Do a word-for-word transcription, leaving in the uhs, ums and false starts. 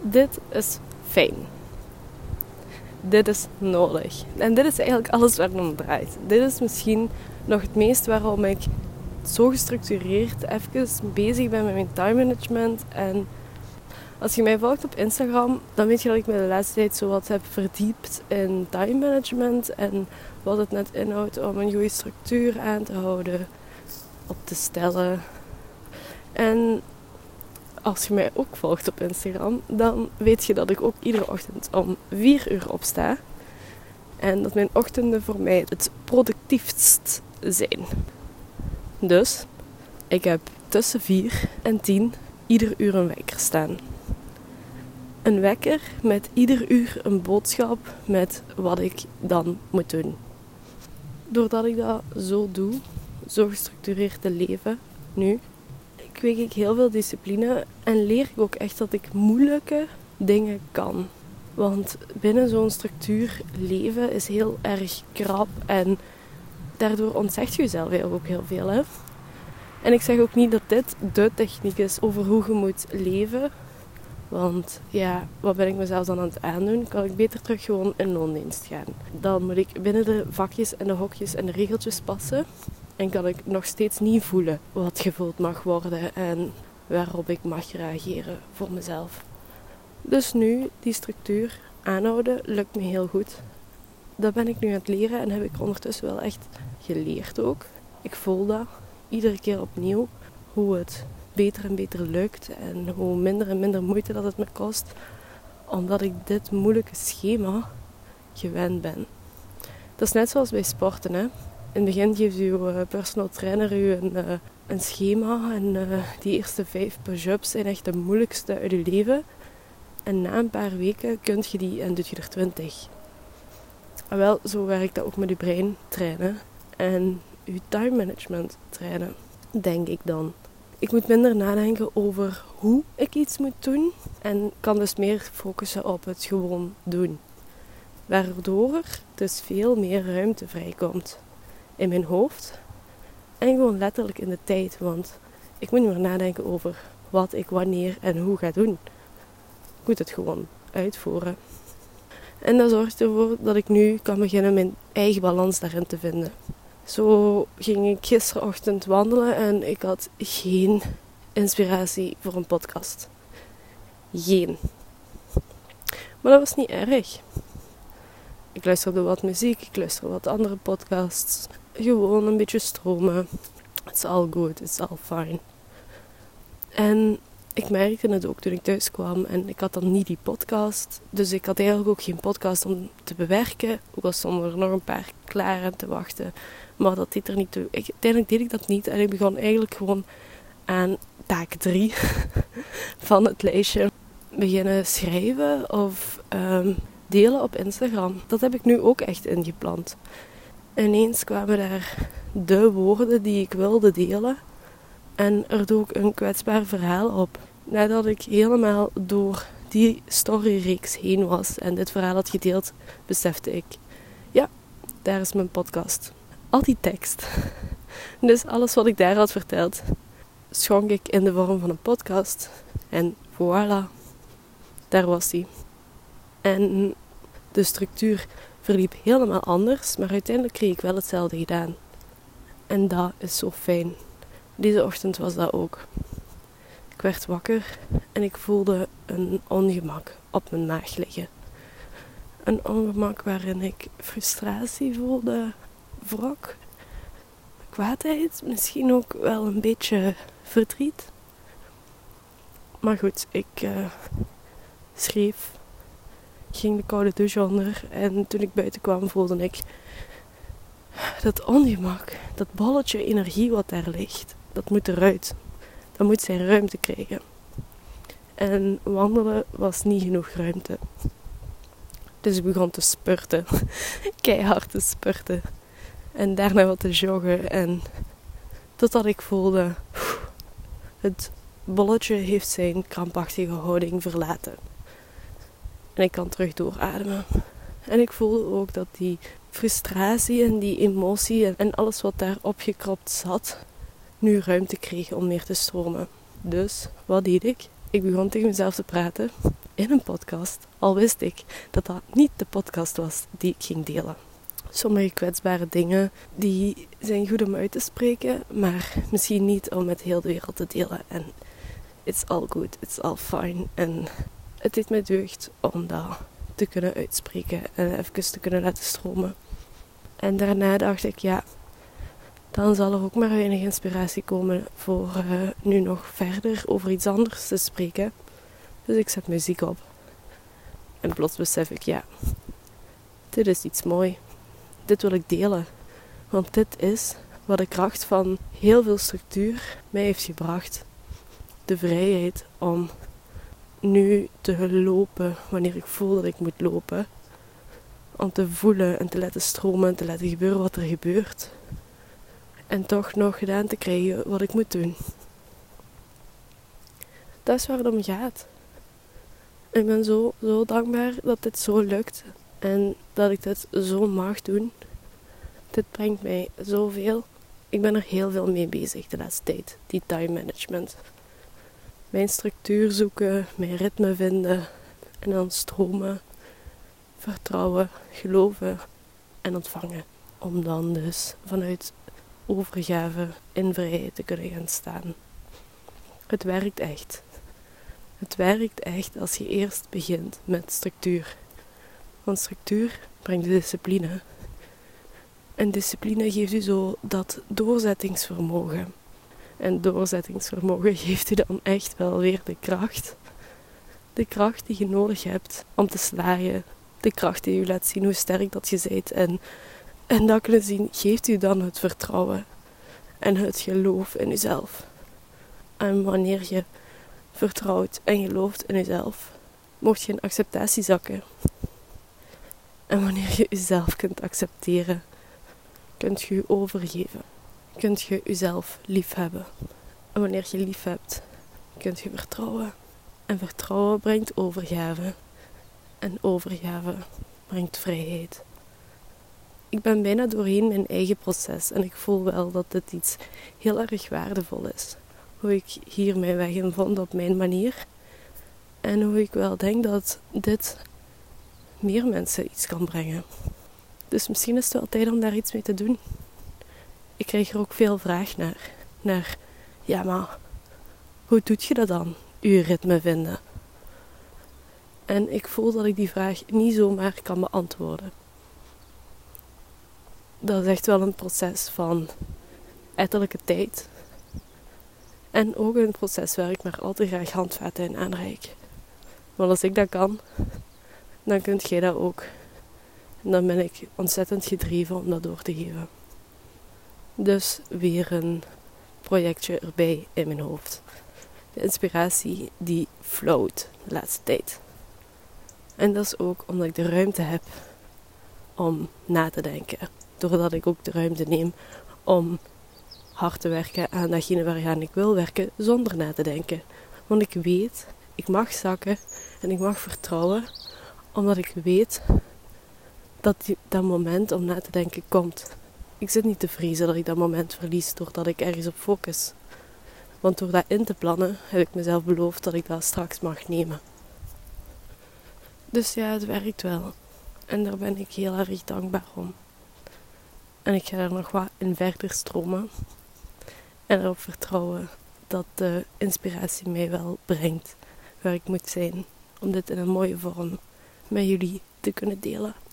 dit is fijn. Dit is nodig. En dit is eigenlijk alles waar het om draait. Dit is misschien nog het meest waarom ik zo gestructureerd even bezig ben met mijn time management. En als je mij volgt op Instagram, dan weet je dat ik me de laatste tijd zo wat heb verdiept in time management. En wat het net inhoudt om een goede structuur aan te houden, op te stellen. En als je mij ook volgt op Instagram, dan weet je dat ik ook iedere ochtend om vier uur opsta. En dat mijn ochtenden voor mij het productiefst zijn. Dus, ik heb tussen vier en tien ieder uur een wekker staan. Een wekker met ieder uur een boodschap met wat ik dan moet doen. Doordat ik dat zo doe, zo gestructureerd te leven, nu... kweek ik heel veel discipline en leer ik ook echt dat ik moeilijke dingen kan. Want binnen zo'n structuur leven is heel erg krap en daardoor ontzegt je jezelf ook heel veel. Hè? En ik zeg ook niet dat dit de techniek is over hoe je moet leven. Want ja, wat ben ik mezelf dan aan het aandoen? Kan ik beter terug gewoon in loondienst gaan. Dan moet ik binnen de vakjes en de hokjes en de regeltjes passen. En kan ik nog steeds niet voelen wat gevoeld mag worden en waarop ik mag reageren voor mezelf. Dus nu, die structuur aanhouden, lukt me heel goed. Dat ben ik nu aan het leren en heb ik ondertussen wel echt geleerd ook. Ik voel dat iedere keer opnieuw, hoe het beter en beter lukt en hoe minder en minder moeite dat het me kost. Omdat ik dit moeilijke schema gewend ben. Dat is net zoals bij sporten, hè. In het begin geeft uw personal trainer u een, uh, een schema en uh, die eerste vijf push-ups zijn echt de moeilijkste uit uw leven. En na een paar weken kun je die en doet je er twintig. En wel, zo werkt dat ook met uw brein trainen en uw time management trainen, denk ik dan. Ik moet minder nadenken over hoe ik iets moet doen en kan dus meer focussen op het gewoon doen. Waardoor er dus veel meer ruimte vrijkomt. In mijn hoofd en gewoon letterlijk in de tijd, want ik moet niet meer nadenken over wat ik wanneer en hoe ga doen. Ik moet het gewoon uitvoeren. En dat zorgt ervoor dat ik nu kan beginnen mijn eigen balans daarin te vinden. Zo ging ik gisterochtend wandelen en ik had geen inspiratie voor een podcast. Geen. Maar dat was niet erg. Ik luisterde wat muziek, ik luisterde wat andere podcasts. Gewoon een beetje stromen. It's all good, it's all fine. En ik merkte het ook toen ik thuis kwam. En ik had dan niet die podcast. Dus ik had eigenlijk ook geen podcast om te bewerken. Ook al stonden er nog een paar klaar aan te wachten. Maar dat deed er niet toe. Ik, uiteindelijk deed ik dat niet. En ik begon eigenlijk gewoon aan taak drie van het lijstje. Beginnen schrijven of... Um, delen op Instagram. Dat heb ik nu ook echt ingeplant. Ineens kwamen daar de woorden die ik wilde delen. En er dook een kwetsbaar verhaal op. Nadat ik helemaal door die storyreeks heen was en dit verhaal had gedeeld, besefte ik. Ja, daar is mijn podcast. Al die tekst. Dus alles wat ik daar had verteld, schonk ik in de vorm van een podcast. En voilà, daar was hij. En de structuur verliep helemaal anders, maar uiteindelijk kreeg ik wel hetzelfde gedaan. En dat is zo fijn. Deze ochtend was dat ook. Ik werd wakker en ik voelde een ongemak op mijn maag liggen. Een ongemak waarin ik frustratie voelde, wrok, kwaadheid, misschien ook wel een beetje verdriet. Maar goed, ik uh, schreef... ging de koude douche onder en toen ik buiten kwam voelde ik dat ongemak, dat balletje energie wat daar ligt, dat moet eruit. Dat moet zijn ruimte krijgen. En wandelen was niet genoeg ruimte. Dus ik begon te spurten. Keihard te spurten. En daarna wat te joggen en totdat ik voelde, het bolletje heeft zijn krampachtige houding verlaten. En ik kan terug doorademen. En ik voelde ook dat die frustratie en die emotie en alles wat daar opgekropt zat, nu ruimte kreeg om meer te stromen. Dus, wat deed ik? Ik begon tegen mezelf te praten. in een podcast, al wist ik dat dat niet de podcast was die ik ging delen. Sommige kwetsbare dingen die zijn goed om uit te spreken, maar misschien niet om met heel de wereld te delen. En it's all good, it's all fine. En het deed mij deugd om dat te kunnen uitspreken en even te kunnen laten stromen. En daarna dacht ik, ja, dan zal er ook maar weinig inspiratie komen voor uh, nu nog verder over iets anders te spreken. Dus ik zet muziek op. En plots besef ik, ja, dit is iets moois. Dit wil ik delen. Want dit is wat de kracht van heel veel structuur mij heeft gebracht. De vrijheid om nu te lopen wanneer ik voel dat ik moet lopen. Om te voelen en te laten stromen en te laten gebeuren wat er gebeurt. En toch nog gedaan te krijgen wat ik moet doen. Dat is waar het om gaat. Ik ben zo, zo dankbaar dat dit zo lukt. En dat ik dit zo mag doen. Dit brengt mij zoveel. Ik ben er heel veel mee bezig de laatste tijd. Die time management. Mijn structuur zoeken. Mijn ritme vinden. En dan stromen. Vertrouwen. Geloven. En ontvangen. Om dan dus vanuit overgave in vrijheid te kunnen gaan staan. Het werkt echt. Het werkt echt als je eerst begint met structuur. Want structuur brengt discipline. En discipline geeft u zo dat doorzettingsvermogen. En doorzettingsvermogen geeft u dan echt wel weer de kracht. De kracht die je nodig hebt om te slagen. De kracht die u laat zien hoe sterk dat je bent. En, en dat kunnen zien geeft u dan het vertrouwen. En het geloof in uzelf. En wanneer je vertrouwt en gelooft in jezelf, mocht je in acceptatie zakken. En wanneer je jezelf kunt accepteren, kunt je je overgeven. Kunt je jezelf lief hebben. En wanneer je lief hebt, kunt je vertrouwen. En vertrouwen brengt overgave. En overgave brengt vrijheid. Ik ben bijna doorheen mijn eigen proces en ik voel wel dat dit iets heel erg waardevol is. Hoe ik hier mijn weg in vond op mijn manier. En hoe ik wel denk dat dit meer mensen iets kan brengen. Dus misschien is het wel tijd om daar iets mee te doen. Ik krijg er ook veel vraag naar. Naar, ja maar, hoe doet je dat dan? Uw ritme vinden. En ik voel dat ik die vraag niet zomaar kan beantwoorden. Dat is echt wel een proces van ettelijke tijd. En ook een proces waar ik maar al te graag handvaten in aanreik. Want als ik dat kan, dan kunt jij dat ook. En dan ben ik ontzettend gedreven om dat door te geven. Dus weer een projectje erbij in mijn hoofd. De inspiratie die flowt de laatste tijd. En dat is ook omdat ik de ruimte heb om na te denken. Doordat ik ook de ruimte neem om hard te werken aan datgene waaraan ik wil werken, zonder na te denken. Want ik weet, ik mag zakken en ik mag vertrouwen, omdat ik weet dat die, dat moment om na te denken komt. Ik zit niet te vrezen dat ik dat moment verlies doordat ik ergens op focus. Want door dat in te plannen, heb ik mezelf beloofd dat ik dat straks mag nemen. Dus ja, het werkt wel. En daar ben ik heel erg dankbaar om. En ik ga er nog wat in verder stromen. En erop vertrouwen dat de inspiratie mij wel brengt waar ik moet zijn. Om dit in een mooie vorm met jullie te kunnen delen.